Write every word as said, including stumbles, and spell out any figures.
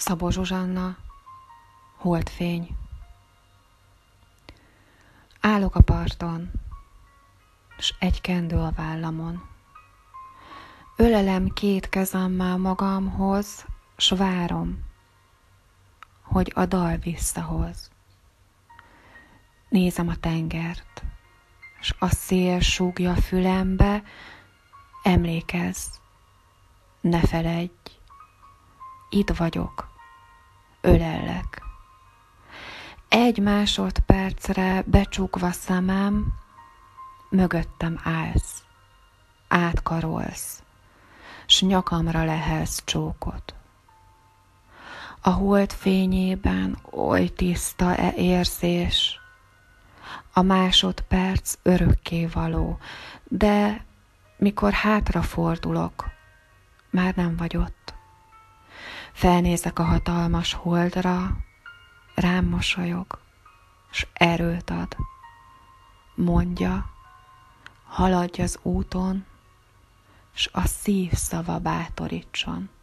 Szabó Zsuzsanna, Holdfény. Állok a parton, s egy kendő a vállamon. Ölelem két kezemmel magamhoz, s várom, hogy a dal visszahoz. Nézem a tengert, s a szél súgja fülembe, emlékezz, ne feledj, itt vagyok, ölellek. Egy másodpercre becsukva szemem, mögöttem állsz, átkarolsz, s nyakamra lehelsz csókot. A hold fényében oly tiszta-e érzés, a másodperc örökkévaló, de mikor hátrafordulok, már nem vagy ott. Felnézek a hatalmas holdra, rám mosolyog, s erőt ad. Mondja, haladj az úton, s a szív szava bátorítson.